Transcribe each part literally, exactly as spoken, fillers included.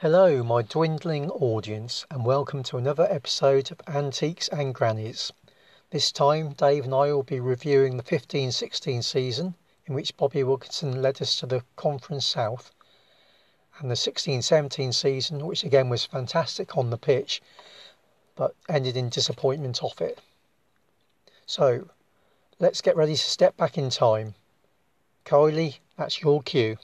Hello, my dwindling audience, and welcome to another episode of Antiques and Grannies. This time, Dave and I will be reviewing the fifteen sixteen season, in which Bobby Wilkinson led us to the Conference South, and the sixteen seventeen season, which again was fantastic on the pitch, but ended in disappointment off it. So, let's get ready to step back in time. Kylie, that's your cue.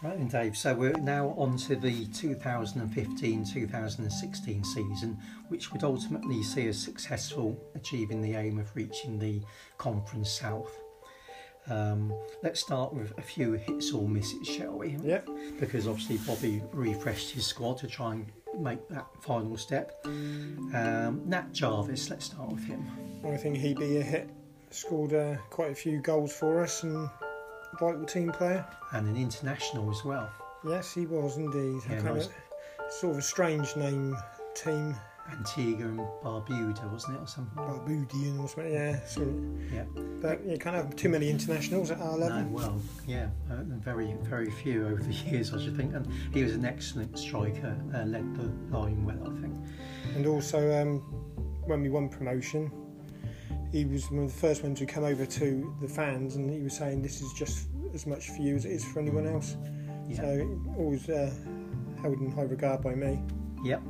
Right then, Dave, so we're now on to the two thousand fifteen two thousand sixteen season, which would ultimately see us successful achieving the aim of reaching the Conference South. Um, let's start with a few hits or misses, shall we? Yeah. Because obviously Bobby refreshed his squad to try and make that final step. Um, Nat Jarvis, let's start with him. Well, I think he'd be a hit. Scored uh, quite a few goals for us and... vital team player and an international as well. Yes, he was indeed. Yeah, kind nice. Of, sort of a strange name team. Antigua and Barbuda, wasn't it, or something? Barbudian or something. Yeah, sort of. Yeah. But you can't have too many internationals at our level. No, well, yeah, uh, very, very few over the years, I should think. And he was an excellent striker, uh, led the line well, I think. And also, um, when we won promotion, he was one of the first ones who come over to the fans, and he was saying this is just as much for you as it is for anyone else. Yep. So always uh, held in high regard by me. Yep.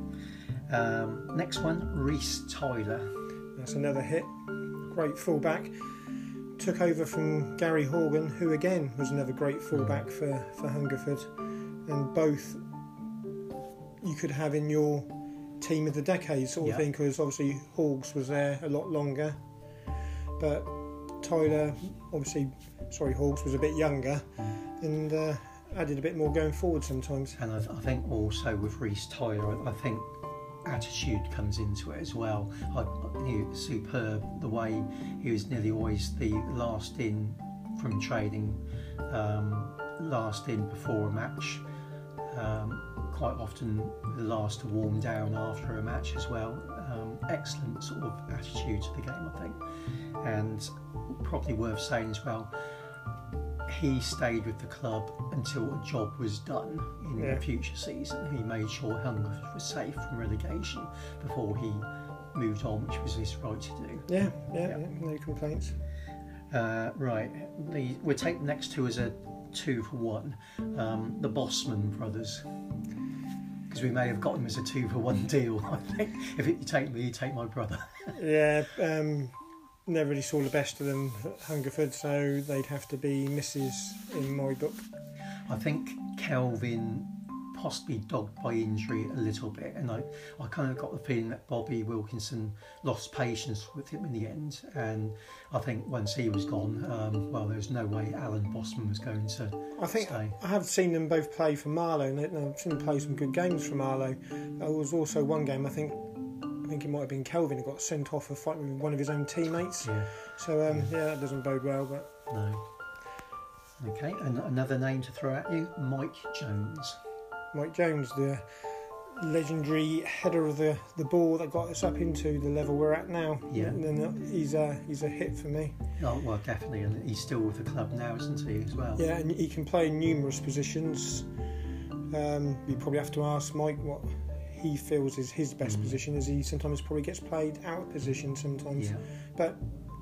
Um, next one, Rhys Tyler. That's another hit. Great fullback. Took over from Gary Horgan, who again was another great fullback for, for Hungerford, and both you could have in your team of the decade sort of yep. thing, because obviously Hawgs was there a lot longer. But Tyler, obviously, sorry, Hawks was a bit younger and uh, added a bit more going forward sometimes. And I, I think also with Rhys Tyler, I think attitude comes into it as well. I, he was superb the way he was nearly always the last in from training, um, last in before a match. Um, quite often the last to warm down after a match as well. Um, excellent sort of attitude to the game, I think. And probably worth saying as well, he stayed with the club until a job was done in yeah. the future season. He made sure Hungerford was safe from relegation before he moved on, which was his right to do. Yeah, yeah, yeah. yeah no complaints. Uh, right, the, we'll take the next two as a two for one. Um, the Bossman brothers. Because we may have got him as a two for one deal, I think. If it, you take me, you take my brother. Yeah, um... never really saw the best of them at Hungerford, so they'd have to be misses in my book. I think Kelvin possibly dogged by injury a little bit, and I, I kind of got the feeling that Bobby Wilkinson lost patience with him in the end, and I think once he was gone, um, well, there was no way Alan Bossman was going to I think stay. I have seen them both play for Marlow, and I've seen them play some good games for Marlow. There was also one game, I think, I think it might have been Kelvin who got sent off for fighting with one of his own teammates. Yeah. So, um, yeah. yeah, that doesn't bode well, but... No. OK, and another name to throw at you, Mike Jones. Mike Jones, the legendary header of the, the ball that got us up into the level we're at now. Yeah. And then he's a, he's a hit for me. Oh, well, definitely, and he's still with the club now, isn't he, as well? Yeah, and he can play in numerous positions. Um, you probably have to ask Mike what... he feels is his best mm. position, as he sometimes probably gets played out of position sometimes, yeah. but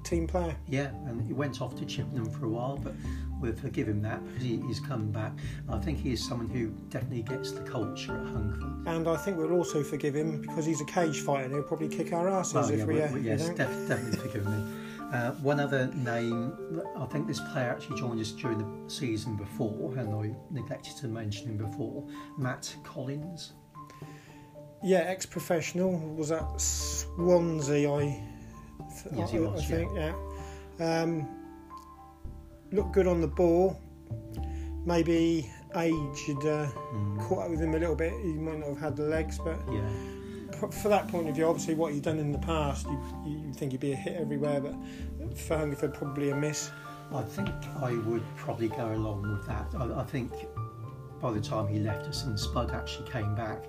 team player. Yeah, and he went off to Chippenham for a while, but we'll forgive him that because he, he's come back. I think he is someone who definitely gets the culture at Hungerford. And I think we'll also forgive him because he's a cage fighter and he'll probably kick our asses well, if yeah, we, uh, we yes, def- definitely forgive him. Uh, one other name, I think this player actually joined us during the season before, and I neglected to mention him before, Matt Collins. Yeah, ex-professional, was at Swansea, I, th- yes, I, was, I think, yeah. yeah. Um, looked good on the ball, maybe age had uh, mm. caught up with him a little bit, he might not have had the legs, but yeah. p- for that point of view, obviously what he'd done in the past, you, you'd think he'd be a hit everywhere, but for Hungerford, probably a miss. I think I would probably go along with that. I, I think by the time he left us and Spud actually came back,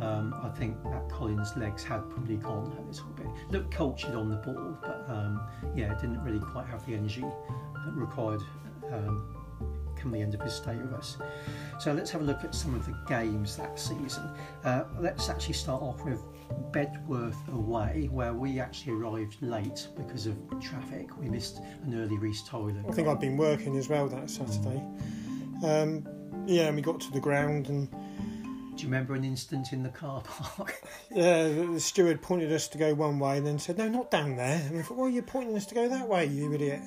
Um, I think that Collins' legs had probably gone a little bit. Looked cultured on the ball, but um, yeah, didn't really quite have the energy record um, come the end of his stay with us. So let's have a look at some of the games that season. Uh, let's actually start off with Bedworth away, where we actually arrived late because of traffic. We missed an early Rhys Tyler. I think I'd been working as well that Saturday. Um, yeah, and we got to the ground and... Do you remember an incident in the car park? Yeah, the, the steward pointed us to go one way and then said, no, not down there. And we thought, well, you're pointing us to go that way, you idiot.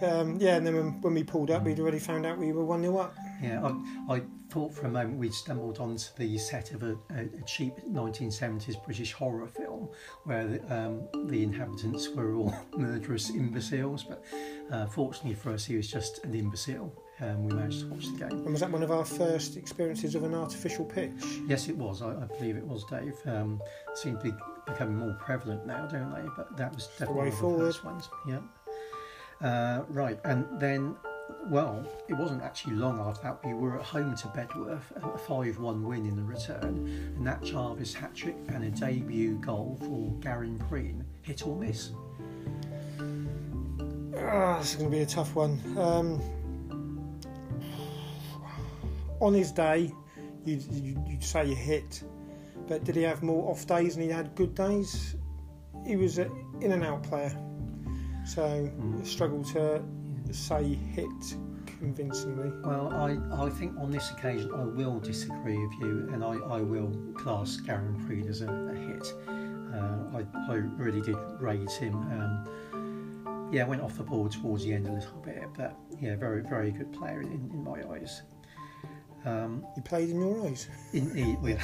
But, um, yeah, and then when, when we pulled up, we'd already found out we were one nil up. Yeah, I, I thought for a moment we'd stumbled onto the set of a, a cheap nineteen seventies British horror film where the, um, the inhabitants were all murderous imbeciles, but uh, fortunately for us, he was just an imbecile. Um, we managed to watch the game. And was that one of our first experiences of an artificial pitch? Yes, it was. I, I believe it was, Dave. Um, it seems to be becoming more prevalent now, don't they? But that was definitely one of the first ones. Yeah. Uh, right, and then, well, it wasn't actually long after that. We were at home to Bedworth, a five one win in the return. And Nat Jarvis hat-trick and a debut goal for Garin Preen. Hit or miss? Ah, this is going to be a tough one. Um... On his day, you'd, you'd say a hit, but did he have more off days than he had good days? He was an in and out player, so mm. struggle to say hit convincingly. Well, I, I think on this occasion I will disagree with you, and I, I will class Garen Freed as a, a hit. Uh, I, I really did rate him. Um, yeah, went off the ball towards the end a little bit, but yeah, very, very good player in, in my eyes. Um, you played in your eyes. In, well,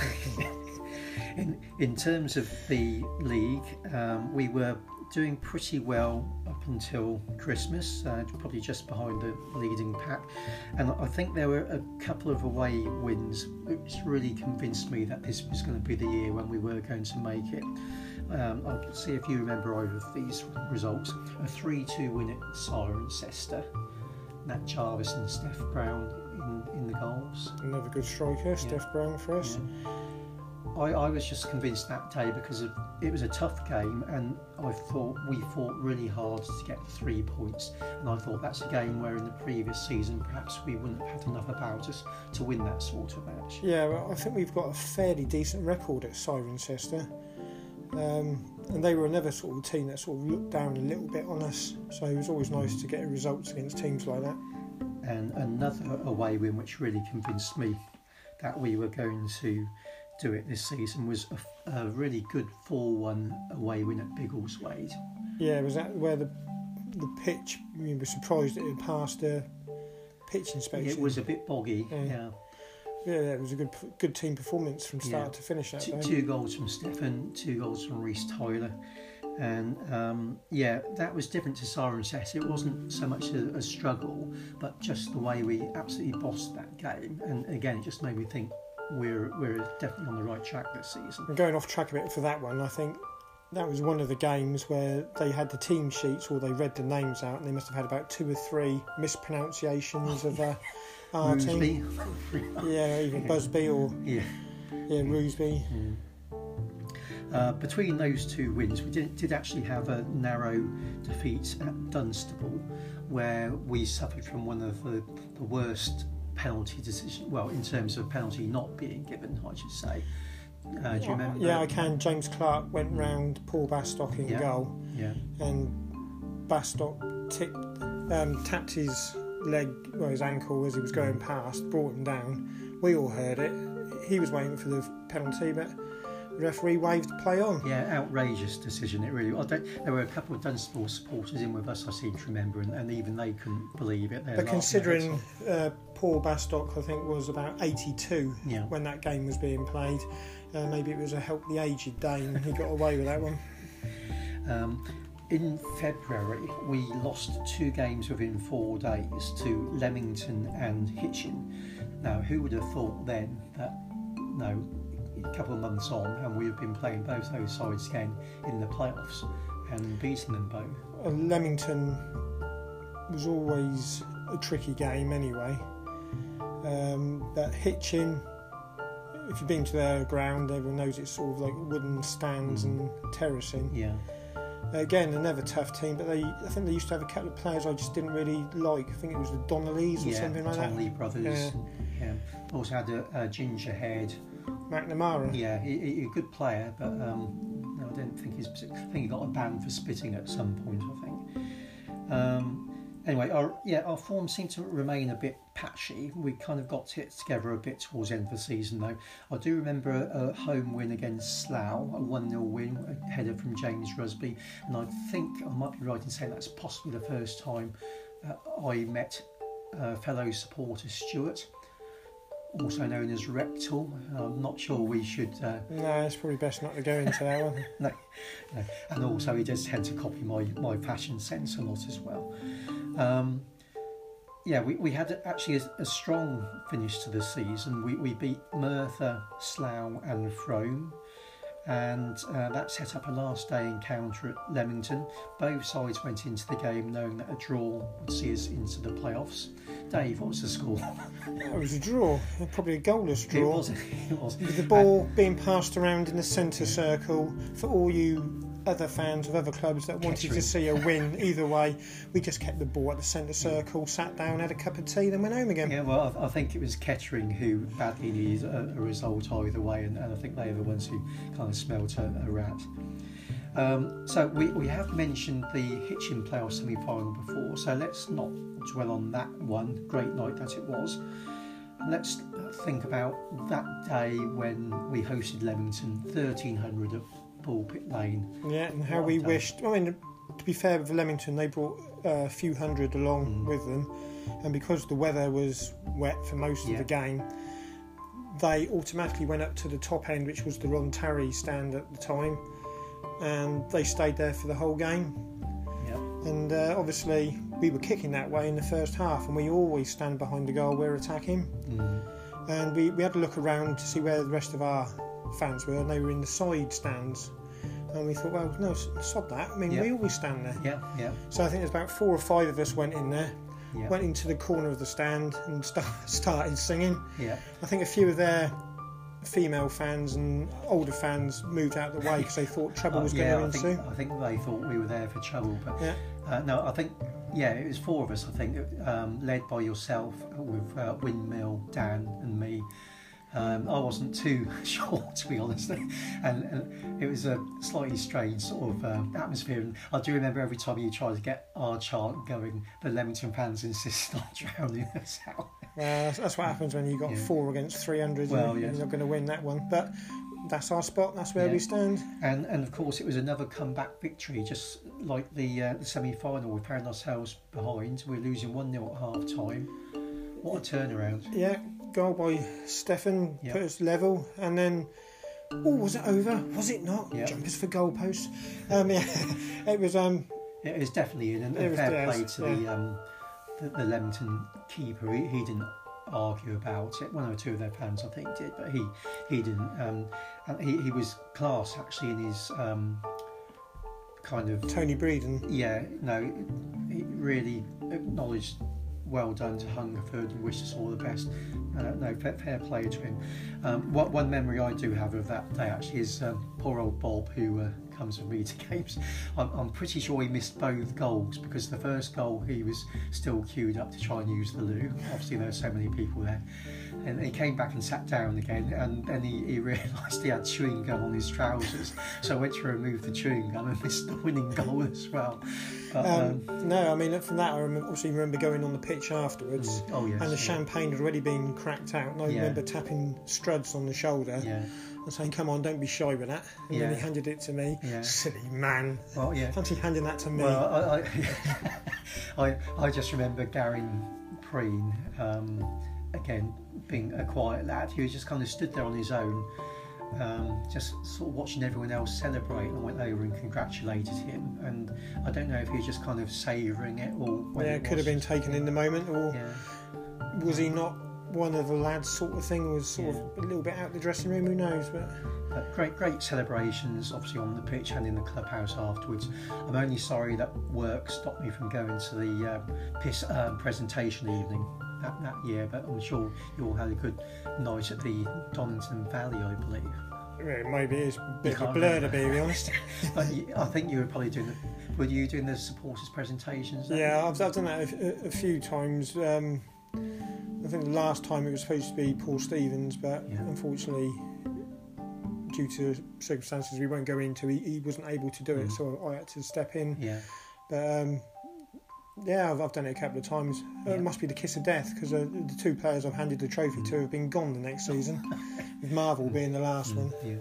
in, in terms of the league, um, we were doing pretty well up until Christmas, uh, probably just behind the leading pack. And I think there were a couple of away wins which really convinced me that this was going to be the year when we were going to make it. Um, I'll see if you remember either of these results. A three two win at Cirencester. Nat Jarvis and Steph Brown in, in the goals. Another good striker, yeah. Steph Brown for us. Yeah. I, I was just convinced that day because of, it was a tough game, and I thought we fought really hard to get three points. And I thought that's a game where in the previous season perhaps we wouldn't have had enough about us to win that sort of match. Yeah, well, I think we've got a fairly decent record at Cirencester. Um, and they were another sort of team that sort of looked down a little bit on us, so it was always nice to get results against teams like that. And another away win which really convinced me that we were going to do it this season was a, a really good four one away win at Biggleswade. Yeah, was that where the the pitch, we were surprised it had passed a pitch inspection? It was a bit boggy, yeah. yeah. Yeah, yeah, it was a good good team performance from start yeah. to finish. That two, day. two goals from Stephen, two goals from Rhys Tyler, and um, yeah, that was different to Cirencester. It wasn't so much a, a struggle, but just the way we absolutely bossed that game. And again, it just made me think we're we're definitely on the right track this season. I'm going off track a bit for that one. I think that was one of the games where they had the team sheets, or they read the names out, and they must have had about two or three mispronunciations of. Uh, Our team. Yeah, even Busby or yeah, yeah, Roosby. Yeah. Uh, between those two wins, we did, did actually have a narrow defeat at Dunstable, where we suffered from one of the, the worst penalty decisions. Well, in terms of penalty not being given, I should say. Uh, do you remember? Yeah, I can. James Clark went round Paul Bastock in yeah. goal. Yeah. And Bastock tipped, um, tapped his. leg, well, his ankle as he was going past, brought him down. We all heard it. He was waiting for the penalty, but the referee waved the play on. Yeah, outrageous decision. It really. I don't, there were a couple of Dunstable supporters in with us, I seem to remember, and, and even they couldn't believe it. They're but considering uh, Paul Bastock, I think, was about eighty-two yeah. when that game was being played. Uh, maybe it was a help the aged Dane. He got away with that one. Um, In February, we lost two games within four days to Leamington and Hitchin. Now, who would have thought then that, no, a couple of months on, and we have been playing both those sides again in the playoffs and beating them both? Uh, Leamington was always a tricky game anyway. Um, but Hitchin, if you've been to their ground, everyone knows it's sort of like wooden stands mm. and terracing. Yeah. Again, another tough team, but they I think they used to have a couple of players I just didn't really like. I think it was the Donnellys or yeah, something like Donnelly that. Donnelly brothers. Yeah. And, yeah. Also had a, a ginger haired McNamara. Yeah, he, he, a good player, but um, no, I don't think he's. I think he got a ban for spitting at some point. I think. Um, anyway, our yeah, our form seemed to remain a bit patchy. We kind of got it together a bit towards the end of the season, though. I do remember a, a home win against Slough, a one nil win, a header from James Rusby, and I think I might be right in saying that's possibly the first time uh, I met uh, fellow supporter Stuart, also known as Rectal. I'm not sure we should... Uh... No, it's probably best not to go into that one. no, no, and also he does tend to copy my, my fashion sense a lot as well. Um, yeah, we, we had actually a, a strong finish to the season. We, we beat Merthyr, Slough and Frome, and uh, that set up a last day encounter at Leamington. Both sides went into the game knowing that a draw would see us into the playoffs. Dave, what was the score? It was a draw, probably a goalless draw. It was, it was. With the ball and being passed around in the centre circle for all you other fans of other clubs that wanted Kettering. To see a win either way. We just kept the ball at the centre circle, sat down, had a cup of tea, then went home again. Yeah, well, I, I think it was Kettering who badly needed a, a result either way, and, and I think they were the ones who kind of smelt a, a rat. Um, so we, we have mentioned the Hitchin playoff semi-final before, so let's not dwell on that one. Great night that it was. Let's think about that day when we hosted Leamington, thirteen hundred at Pulpit Lane. Yeah, and how we wished. I mean, to be fair with Leamington, they brought a few hundred along mm. with them, and because the weather was wet for most yeah. of the game, they automatically went up to the top end, which was the Ron Tarry stand at the time, and they stayed there for the whole game. Yep. And uh, obviously we were kicking that way in the first half, and we always stand behind the goal we're attacking. Mm. And we, we had a look around to see where the rest of our fans were, and they were in the side stands, and we thought, well, no, sod that. I mean, yep. we always stand there. Yeah, yeah. So I think there's about four or five of us went in there, yep. went into the corner of the stand and start, started singing. Yeah. I think a few of their female fans and older fans moved out of the way because they thought trouble was uh, yeah, going to ensue. I think they thought we were there for trouble, but yeah. uh, no, I think yeah, it was four of us. I think um, led by yourself with uh, Windmill, Dan, and me. Um, I wasn't too sure, to be honest, and, and it was a slightly strange sort of uh, atmosphere. And I do remember every time you tried to get our chant going, the Leamington fans insisted on drowning us out. Yeah, that's what happens when you got yeah. four against three hundred. Well, and yeah. you're not going to win that one, but that's our spot. That's where yeah. we stand. And and of course, it was another comeback victory, just like the, uh, the semi-final. We found ourselves behind. We were losing one nil at half time. What a turnaround! Yeah. Goal by Stefan yep. put us level, and then oh, was it over? Was it not? Yep. Jumpers for goalposts. Um, yeah, it was. Um, it was definitely in, and fair was, play yes, to yeah. the, um, the the Leamington keeper. He, he didn't argue about it. One or two of their fans, I think, did, but he he didn't. Um, and he, he was class actually in his um, kind of Tony Breeden. Yeah, no, he really acknowledged. Well done to Hungerford and wish us all the best. Uh, no, fair, fair play to him. Um, what, one memory I do have of that day actually is um, poor old Bob, who uh, comes with me to games. I'm, I'm pretty sure he missed both goals because the first goal he was still queued up to try and use the loo. Obviously there were so many people there. And he came back and sat down again, and then he, he realised he had chewing gum on his trousers, so I went to remove the chewing gum and missed the winning goal as well. But, um, um, no, I mean, from that I remember, obviously remember going on the pitch afterwards, oh, yes, and the yeah. champagne had already been cracked out, and I yeah. remember tapping Struds on the shoulder. Yeah. And saying, come on, don't be shy with that. And yeah. then he handed it to me. Yeah. Silly man. Well, yeah. Fancy handing that to me. Well, I I, I, I just remember Gary Preen, um, again, being a quiet lad. He just kind of stood there on his own, um, just sort of watching everyone else celebrate, and I went over and congratulated him. And I don't know if he was just kind of savouring it or... Yeah, it could have been taken in the moment, or yeah. was he not... one of the lads sort of thing was sort yeah. of a little bit out of the dressing room, who knows, but... Uh, great, great celebrations, obviously, on the pitch and in the clubhouse afterwards. I'm only sorry that work stopped me from going to the uh, piss uh, presentation evening that, that year, but I'm sure you all had a good night at the Donington Valley, I believe. Well, maybe it's a bit of a blur, to be honest. But you, I think you were probably doing the, were you doing the supporters' presentations? Yeah, I've, I've done that a, a few times. Um, I think the last time it was supposed to be Paul Stevens, but yeah. unfortunately, due to circumstances we won't go into, he, he wasn't able to do mm. it, so I had to step in. Yeah. But um, yeah, I've, I've done it a couple of times. Yeah. It must be the kiss of death, because uh, the two players I've handed the trophy mm. to have been gone the next season, with Marvel being the last mm. one. Yeah.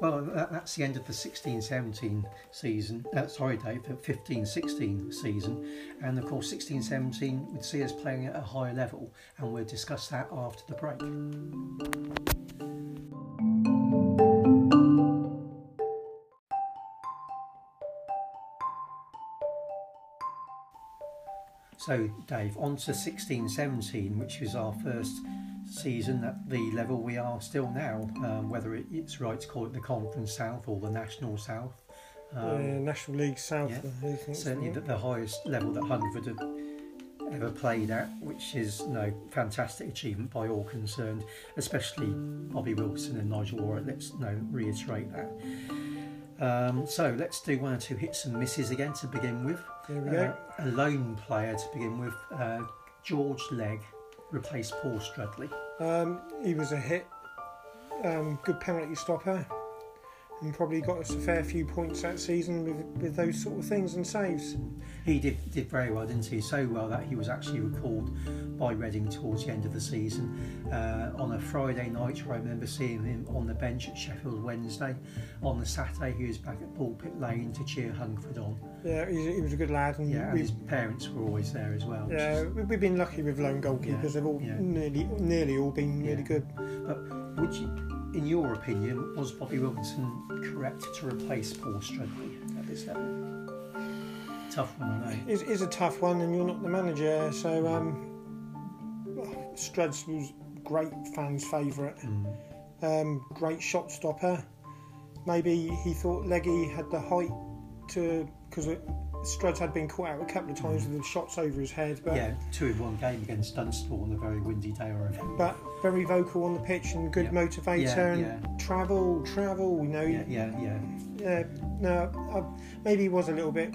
Well, that, that's the end of the sixteen seventeen season, uh, sorry Dave, the fifteen sixteen season, and of course sixteen seventeen would see us playing at a higher level, and we'll discuss that after the break. So Dave, on to sixteen seventeen, which was our first season at the level we are still now, um, whether it, it's right to call it the Conference South or the National South. Um, yeah, National League South. Yeah, certainly the, the highest level that Hungerford have ever played at, which is you know, fantastic achievement by all concerned, especially Bobby Wilkinson and Nigel Warwick, let's you know, reiterate that. Um, so let's do one or two hits and misses again to begin with. There we uh, go. A lone player to begin with, uh, George Legg replaced Paul Strudley. Um, he was a hit, um, good penalty stopper, and probably got us a fair few points that season with, with those sort of things and saves. He did did very well, didn't he? So well that he was actually recalled by Reading towards the end of the season uh, on a Friday night. I remember seeing him on the bench at Sheffield Wednesday. On the Saturday, he was back at Pulpit Lane to cheer Hungerford on. Yeah, he was a good lad, and, yeah, and his parents were always there as well. Yeah, is, we've been lucky with lone goalkeepers. Yeah, they've all yeah. nearly nearly all been really yeah. good. But would you? In your opinion, was Bobby Wilkinson correct to replace Paul Strudley at this level? Tough one, I know. It's, it's a tough one, and you're not the manager, so um, oh, Struds was great fans' favourite, mm. um, great shot stopper. Maybe he thought Leggy had the height to, because Struds had been caught out a couple of times with the shots over his head. But yeah, two in one game against Dunstable on a very windy day, I remember. But very vocal on the pitch and good yeah. motivator yeah, and yeah. travel, travel, you know. Yeah, yeah, yeah. yeah no, I, maybe he was a little bit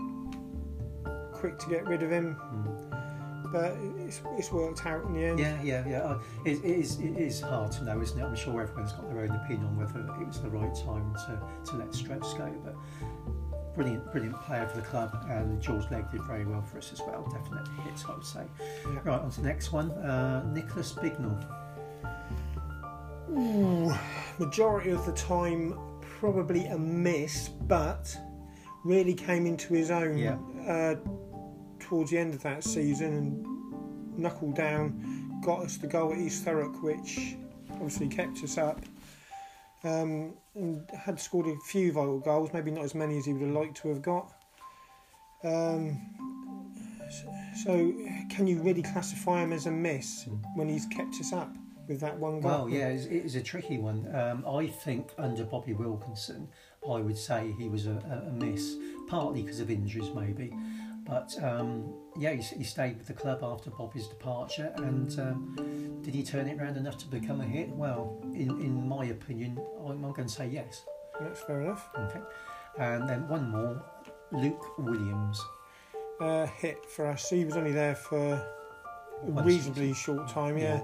quick to get rid of him, mm. but it's, it's worked out in the end. Yeah, yeah, yeah. Uh, it, it, is, it is hard to know, isn't it? I'm sure everyone's got their own opinion on whether it was the right time to, to let Struds go, but... Brilliant, brilliant player for the club, and George Legg did very well for us as well. Definitely hits, I would say. Yeah. Right, on to the next one. Uh, Nicholas Bignell. Ooh, majority of the time, probably a miss, but really came into his own yeah. uh, towards the end of that season and knuckled down, got us the goal at East Thurrock, which obviously kept us up. Um, and had scored a few vital goals, maybe not as many as he would have liked to have got. Um, so, can you really classify him as a miss when he's kept us up with that one goal? Well, yeah, it's, it's a tricky one. Um, I think under Bobby Wilkinson, I would say he was a, a miss, partly because of injuries, maybe. But um, yeah, he, he stayed with the club after Bobby's departure, and um, did he turn it around enough to become a hit? Well, in, in my opinion, I'm going to say yes. That's fair enough. Okay, and then one more, Luke Williams. Uh, hit for us. He was only there for a reasonably short time, yeah. yeah.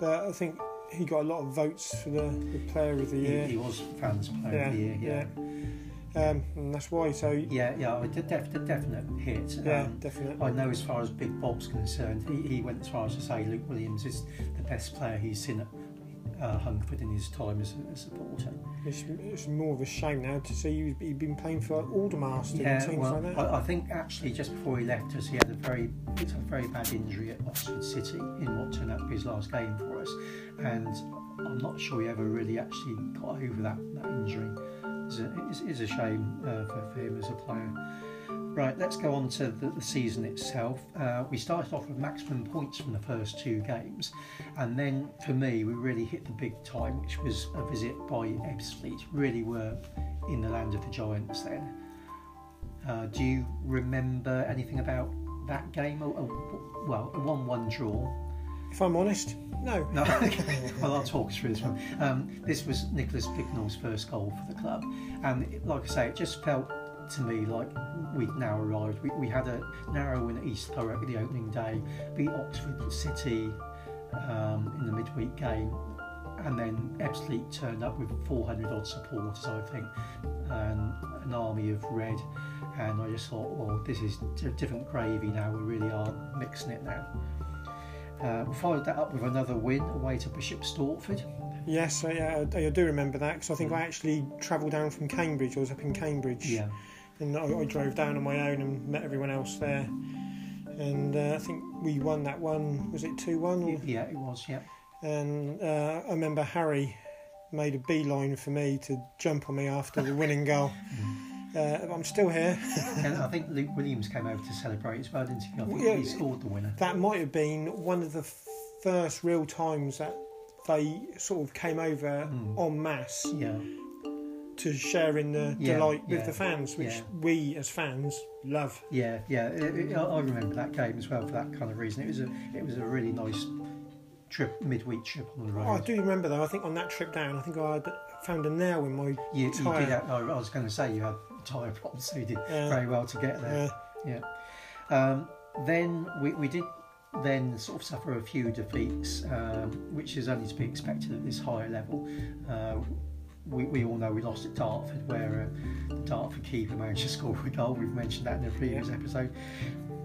But I think he got a lot of votes for the, the Player of the Year. He, he was fans Player yeah, of the Year, yeah. yeah. Um, and that's why. So yeah, yeah, a def- definite hit. Yeah, um, definitely. I know as far as Big Bob's concerned, he, he went as far as to say Luke Williams is the best player he's seen at uh, Hungerford in his time as a, a supporter. It's, it's more of a shame now to see he'd been playing for like Aldermaston yeah, and things well, like that. I, I think actually just before he left us, he had a very, it's a very bad injury at Oxford City in what turned out to be his last game for us, and I'm not sure he ever really actually got over that, that injury. It is a shame uh, for, for him as a player. Right, let's go on to the, the season itself. Uh, we started off with maximum points from the first two games, and then for me we really hit the big time, which was a visit by Ebbsfleet. Really were in the land of the giants then. Uh, do you remember anything about that game? Well, a one-one draw. If I'm honest, no. No. Okay. Well, I'll talk through this one. Um, this was Nicholas Bicknell's first goal for the club, and like I say, it just felt to me like we'd now arrived. We, we had a narrow win at East Thurrock the opening day, beat Oxford City um, in the midweek game, and then Ebbsfleet turned up with four hundred odd supporters, I think, and an army of red, and I just thought, well, this is d- different gravy now, we really are mixing it now. Uh, we followed that up with another win away to Bishop Stortford. Yes, I, I, I do remember that, because I think mm. I actually travelled down from Cambridge. I was up in Cambridge, yeah. and I, I drove down on my own and met everyone else there, and uh, I think we won that one, was it two one? Yeah, it was, yeah. And uh, I remember Harry made a beeline for me to jump on me after the winning goal. Uh, I'm still here. And I think Luke Williams came over to celebrate as well, didn't he? I think yeah, he scored the winner. That might have been one of the first real times that they sort of came over mm. en masse yeah. to share in the yeah, delight with yeah, the fans, which yeah. we as fans love. Yeah, yeah. It, it, I remember that game as well for that kind of reason. It was a, it was a really nice trip, midweek trip on the road. Oh, I do remember though. I think on that trip down, I think I had found a nail in my you, tyre. You did, I was going to say you had tyre problems, so you did yeah. very well to get there. Yeah. yeah. Um, then we, we did then sort of suffer a few defeats, um, which is only to be expected at this higher level. Uh, we, we all know we lost at Dartford, where uh, the Dartford keeper managed to score a goal. We've mentioned that in a previous yeah. episode.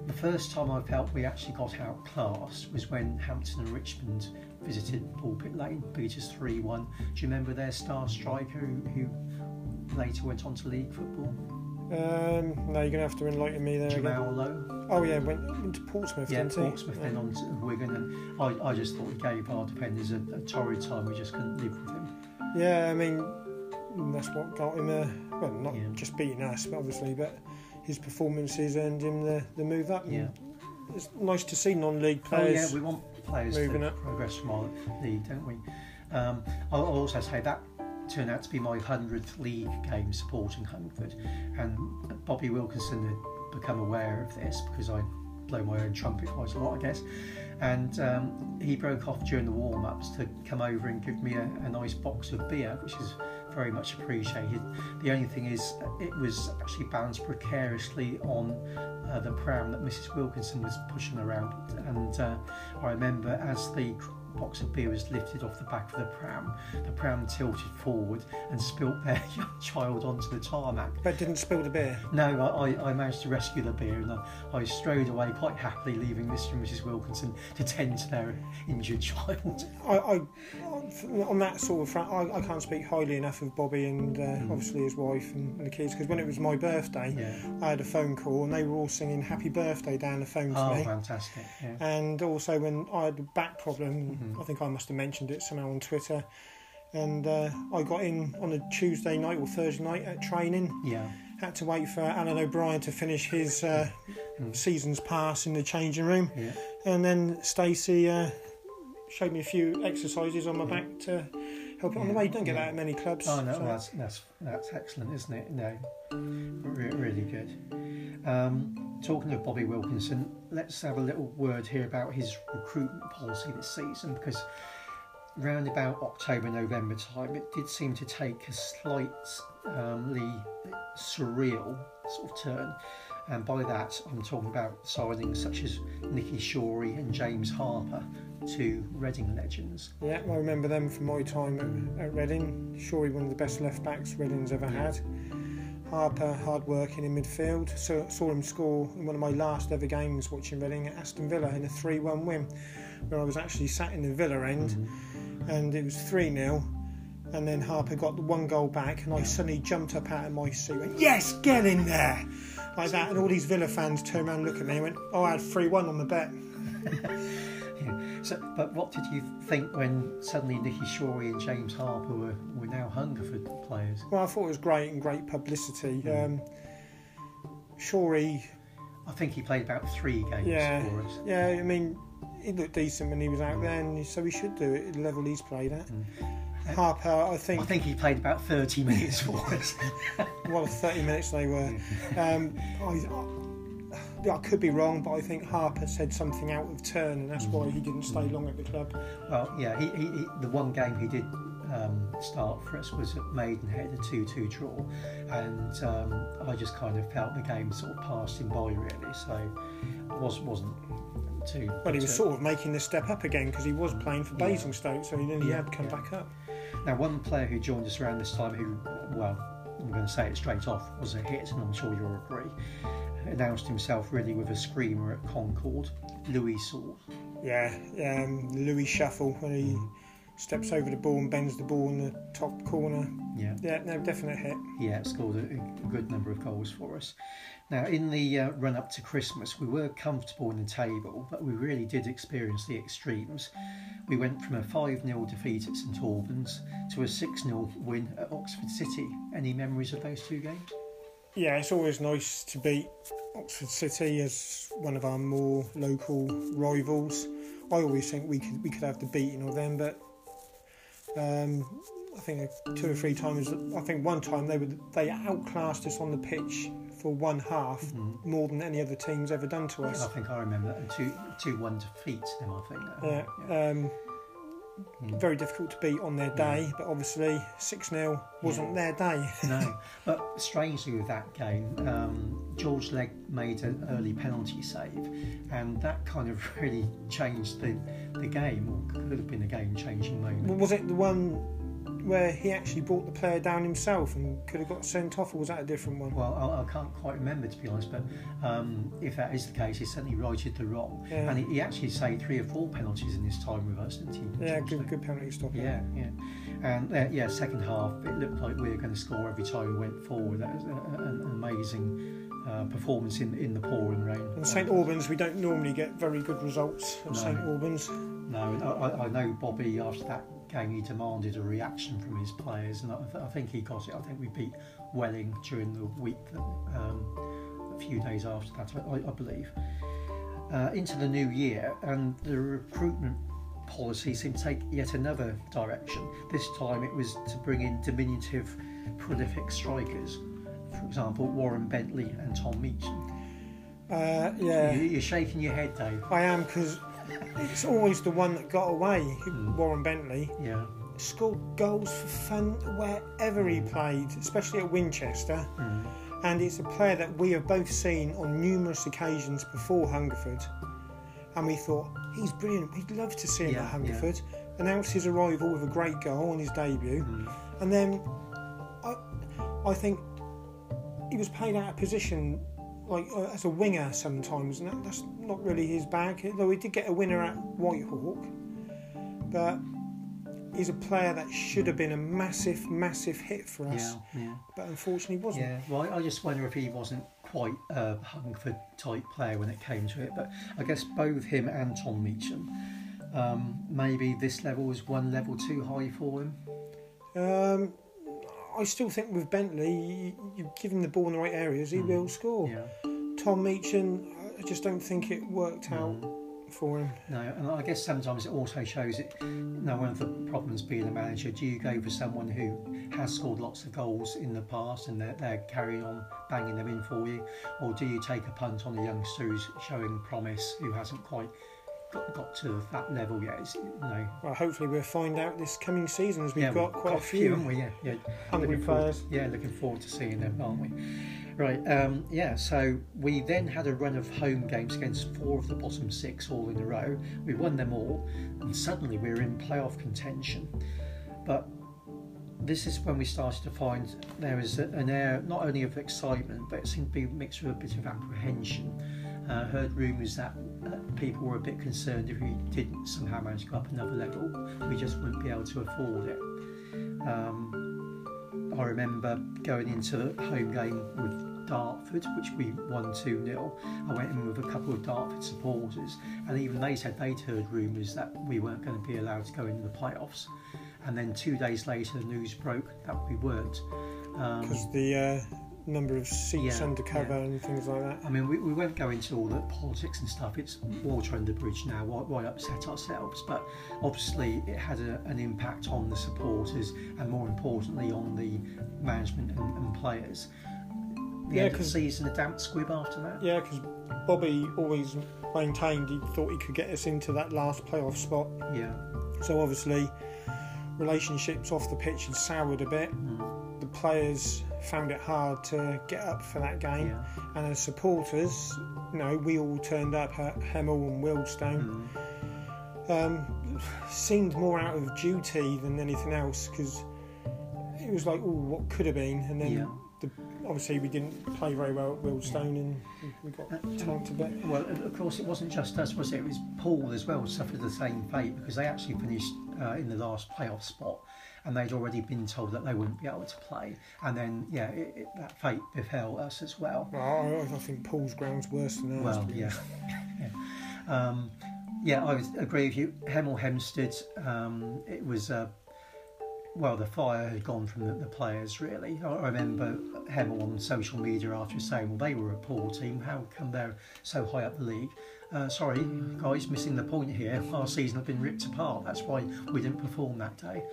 The first time I felt we actually got outclassed was when Hampton and Richmond visited Pulpit Lane, beat us three one. Do you remember their star striker who, who later went on to league football? Um, no, you're going to have to enlighten me there. Jamal Lowe. Oh yeah, went, went to Portsmouth, yeah, didn't he? Yeah, Portsmouth, then on to Wigan, and I, I just thought he gave our defenders a, a torrid time, we just couldn't live with him. Yeah, I mean, that's what got him, uh, well, not yeah. just beating us, but obviously, but his performances earned him the, the move up. Yeah. It's nice to see non-league players. Oh yeah, we want players to up. progress from our league, don't we? Um, I'll also say that turned out to be my hundredth league game supporting Hungerford, and Bobby Wilkinson had become aware of this because I blow my own trumpet quite a lot, I guess. And um, he broke off during the warm-ups to come over and give me a, a nice box of beer, which is very much appreciated. The only thing is, it was actually balanced precariously on uh, the pram that Mrs Wilkinson was pushing around, and uh, I remember as the box of beer was lifted off the back of the pram, the pram tilted forward and spilt their young child onto the tarmac. But didn't spill the beer? No, I, I managed to rescue the beer, and I, I strode away quite happily, leaving Mister and Missus Wilkinson to tend to their injured child. I, I on that sort of front, I, I can't speak highly enough of Bobby and uh, mm. obviously his wife and, and the kids, because when it was my birthday, yeah. I had a phone call and they were all singing Happy Birthday down the phone to oh, me. Oh, fantastic. Yeah. And also when I had a back problem, mm-hmm. I think I must have mentioned it somehow on Twitter, and uh, I got in on a Tuesday night or Thursday night at training. Yeah. Had to wait for Alan O'Brien to finish his uh, mm. season's pass in the changing room, yeah. and then Stacey uh, showed me a few exercises on my yeah. back to help it yeah. on the way. You don't get yeah. that at many clubs. Oh no, so. well, that's, that's that's excellent, isn't it? No, Re- really good. Um, talking of Bobby Wilkinson, let's have a little word here about his recruitment policy this season, because round about October, November time, it did seem to take a slightly surreal sort of turn. And by that, I'm talking about signings such as Nicky Shorey and James Harper, two Reading legends. Yeah, I remember them from my time at, at Reading. Shorey, one of the best left-backs Reading's ever had. Harper, hard-working in midfield. So saw him score in one of my last ever games watching Reading at Aston Villa in a three one win, where I was actually sat in the Villa end, mm-hmm. and it was three nil, and then Harper got the one goal back, and I suddenly jumped up out of my seat and went, yes, get in there! Like that, and all these Villa fans turned around and looked at me and went, oh, I had three one on the bet. yeah. So, but what did you think when suddenly Nicky Shorey and James Harper were, were now Hungerford players? Well, I thought it was great and great publicity. Mm. Um, Shorey, I think he played about three games yeah, for us. Yeah, I mean, he looked decent when he was out mm. there, and so he should do it at the level he's played at. Mm. Harper, I think... I think he played about thirty minutes for us. What, thirty minutes they were. Um, I, I, I could be wrong, but I think Harper said something out of turn, and that's why he didn't stay long at the club. Well, yeah, he, he, he, the one game he did um, start for us was at Maidenhead, a two-two draw, and um, I just kind of felt the game sort of passed him by, really. So I was, wasn't too. Well, he was sort of making the step up again because he was playing for Basingstoke, yeah. so he then yeah, he had come yeah. back up. Now, one player who joined us around this time, who, well, I'm going to say it straight off, was a hit, and I'm sure you'll agree. Announced himself really with a screamer at Concord, Louis Sall. Yeah, um, Louis Shuffle, when he mm. steps over the ball and bends the ball in the top corner. Yeah, yeah, no, definite hit. Yeah, scored a, a good number of goals for us. Now, in the uh, run-up to Christmas, we were comfortable in the table, but we really did experience the extremes. We went from a five-nil defeat at St Albans to a six-nil win at Oxford City. Any memories of those two games? Yeah, it's always nice to beat Oxford City as one of our more local rivals. I always think we could we could have the beating of them, but um, I think two or three times. I think one time they were they outclassed us on the pitch for one half mm-hmm. more than any other team's ever done to us. I think I remember that, a two two one defeat to them. I think. Yeah, yeah. Um, Mm. Very difficult to beat on their day, yeah. but obviously six-nil wasn't yeah. their day. No, but strangely with that game, um, George Legg made an early penalty save, and that kind of really changed the, the game, or could have been a game-changing moment. Well, was it the one where he actually brought the player down himself and could have got sent off, or was that a different one? Well, I, I can't quite remember, to be honest, but um, if that is the case, he certainly righted the wrong. Yeah. And he, he actually saved three or four penalties in his time with us, didn't he? Yeah, good, good penalty stop. Yeah, yeah. And uh, yeah, second half, it looked like we were going to score every time we went forward. That was a, a, an amazing uh, performance in, in the pouring rain. And St Albans, we don't normally get very good results at no. St Albans. No, I, I know Bobby, after that game, he demanded a reaction from his players, and I, th- I think he got it. I think we beat Welling during the week, um, a few days after that, I, I believe. Uh, into the new year, and the recruitment policy seemed to take yet another direction. This time it was to bring in diminutive, prolific strikers, for example, Warren Bentley and Tom Meacham. Uh, yeah. You, you're shaking your head, Dave. I am, because it's always the one that got away. Mm. Warren Bentley yeah. scored goals for fun wherever he played, especially at Winchester. Mm. And it's a player that we have both seen on numerous occasions before Hungerford. And we thought, he's brilliant. We'd love to see him yeah, at Hungerford. Yeah. Announced his arrival with a great goal on his debut. Mm. And then I, I think he was played out of position, like uh, as a winger sometimes, and that, that's not really his bag, though he did get a winner at Whitehawk. But he's a player that should have been a massive massive hit for us, yeah, yeah. but unfortunately wasn't. Yeah, well, I just wonder if he wasn't quite a Hungerford type player when it came to it, but I guess both him and Tom Meacham, um, maybe this level was one level too high for him. Um, I still think with Bentley, you give him the ball in the right areas, he mm. will score. Yeah. Tom Meacham, I just don't think it worked out mm. for him. No, and I guess sometimes it also shows it. You know, one of the problems being a manager, do you go for someone who has scored lots of goals in the past and they're, they're carrying on banging them in for you, or do you take a punt on a youngster who's showing promise, who hasn't quite Got, got to that level yet? It's, you know. Well, hopefully we'll find out this coming season, as we've yeah, got we've quite got a few, haven't we? Yeah, yeah. Hungry players. Forward, yeah, looking forward to seeing them, aren't we? Right. Um, yeah. So we then had a run of home games against four of the bottom six, all in a row. We won them all, and suddenly we were in playoff contention. But this is when we started to find there was an air not only of excitement, but it seemed to be mixed with a bit of apprehension. I uh, heard rumours that uh, people were a bit concerned if we didn't somehow manage to go up another level, we just wouldn't be able to afford it. Um, I remember going into the home game with Dartford, which we won two-nil. I went in with a couple of Dartford supporters, and even they said they'd heard rumours that we weren't going to be allowed to go into the playoffs. And then two days later, the news broke that we weren't. Because um, the... Uh... number of seats yeah, undercover yeah. and things like that. I mean, we, we won't go into all the politics and stuff. It's water under the bridge now. Why, why upset ourselves? But obviously it had a, an impact on the supporters, and more importantly on the management and, and players. the yeah, end of the season, a damp squib after that. Yeah, because Bobby always maintained he thought he could get us into that last playoff spot. Yeah. So obviously, relationships off the pitch had soured a bit. Mm. The players found it hard to get up for that game, yeah. and as supporters, you know, we all turned up at Hemel and Wealdstone. Mm. Um, seemed more out of duty than anything else, because it was like, oh, what could have been, and then. Yeah. The, obviously we didn't play very well at Wealdstone and we got tanked a bit. Well, of course it wasn't just us, was it? It was Paul as well suffered the same fate, because they actually finished uh, in the last playoff spot and they'd already been told that they wouldn't be able to play, and then yeah it, it, that fate befell us as well. Well, I think Paul's ground's worse than ours. Well, yeah. yeah. Um, yeah, I would agree with you. Hemel Hempstead, um, it was... Uh, Well, the fire had gone from the, the players, really. I, I remember Hemel on social media after saying, well, they were a poor team, how come they're so high up the league? Uh, sorry, guys, missing the point here. Our season had been ripped apart, that's why we didn't perform that day.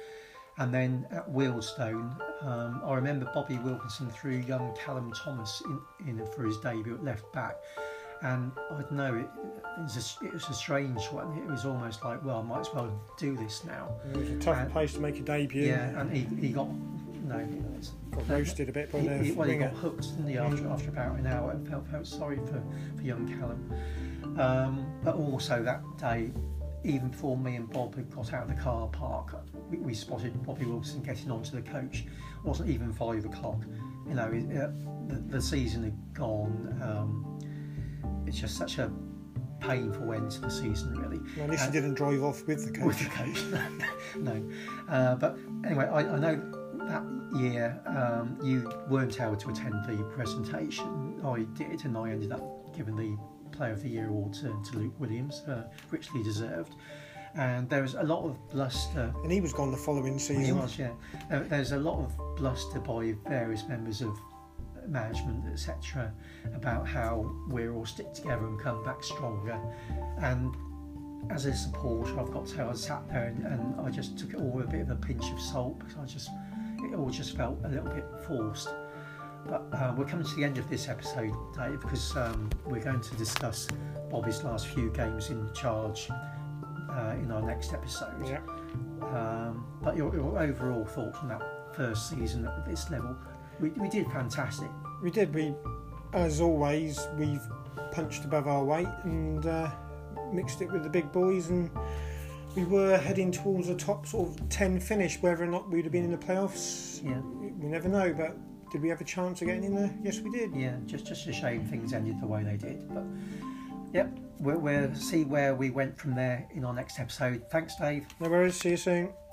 And then at Wealdstone, um, I remember Bobby Wilkinson threw young Callum Thomas in, in for his debut at left back. And I don't know, it, it, was a, it was a strange one. It was almost like, well, I might as well do this now. It was a tough and, place to make a debut. Yeah, and he, he got, you know, got roasted a bit by he, the he, well, he got hooked, didn't he, after, after about an hour. I felt, felt sorry for, for young Callum. Um, but also that day, even before me and Bob had got out of the car park, we, we spotted Bobby Wilson getting onto the coach. It wasn't even five o'clock. You know, it, it, the, the season had gone. Um, It's just such a painful end to the season, really. Well, at least uh, he didn't drive off with the coach. With the coach, no. Uh, but anyway, I, I know that year um, you weren't able to attend the presentation. I did, and I ended up giving the Player of the Year award to, to Luke Williams, uh, richly deserved. And there was a lot of bluster. And he was gone the following season. He was, yeah. There, there's a lot of bluster by various members of management, et cetera, about how we're all stick together and come back stronger. And as a supporter, I've got to say, I sat there and, and I just took it all with a bit of a pinch of salt, because I just it all just felt a little bit forced. But uh, we're coming to the end of this episode, Dave, because um, we're going to discuss Bobby's last few games in charge uh, in our next episode. Yeah. Um, but your, your overall thoughts on that first season at this level? We, we did fantastic. We did. We, as always, we've punched above our weight and uh, mixed it with the big boys, and we were heading towards a top sort of ten finish. Whether or not we'd have been in the playoffs, yeah, we never know. But did we have a chance of getting in there? Yes, we did. Yeah, just just a shame things ended the way they did. But yep, we'll, we'll see where we went from there in our next episode. Thanks, Dave. No worries. See you soon.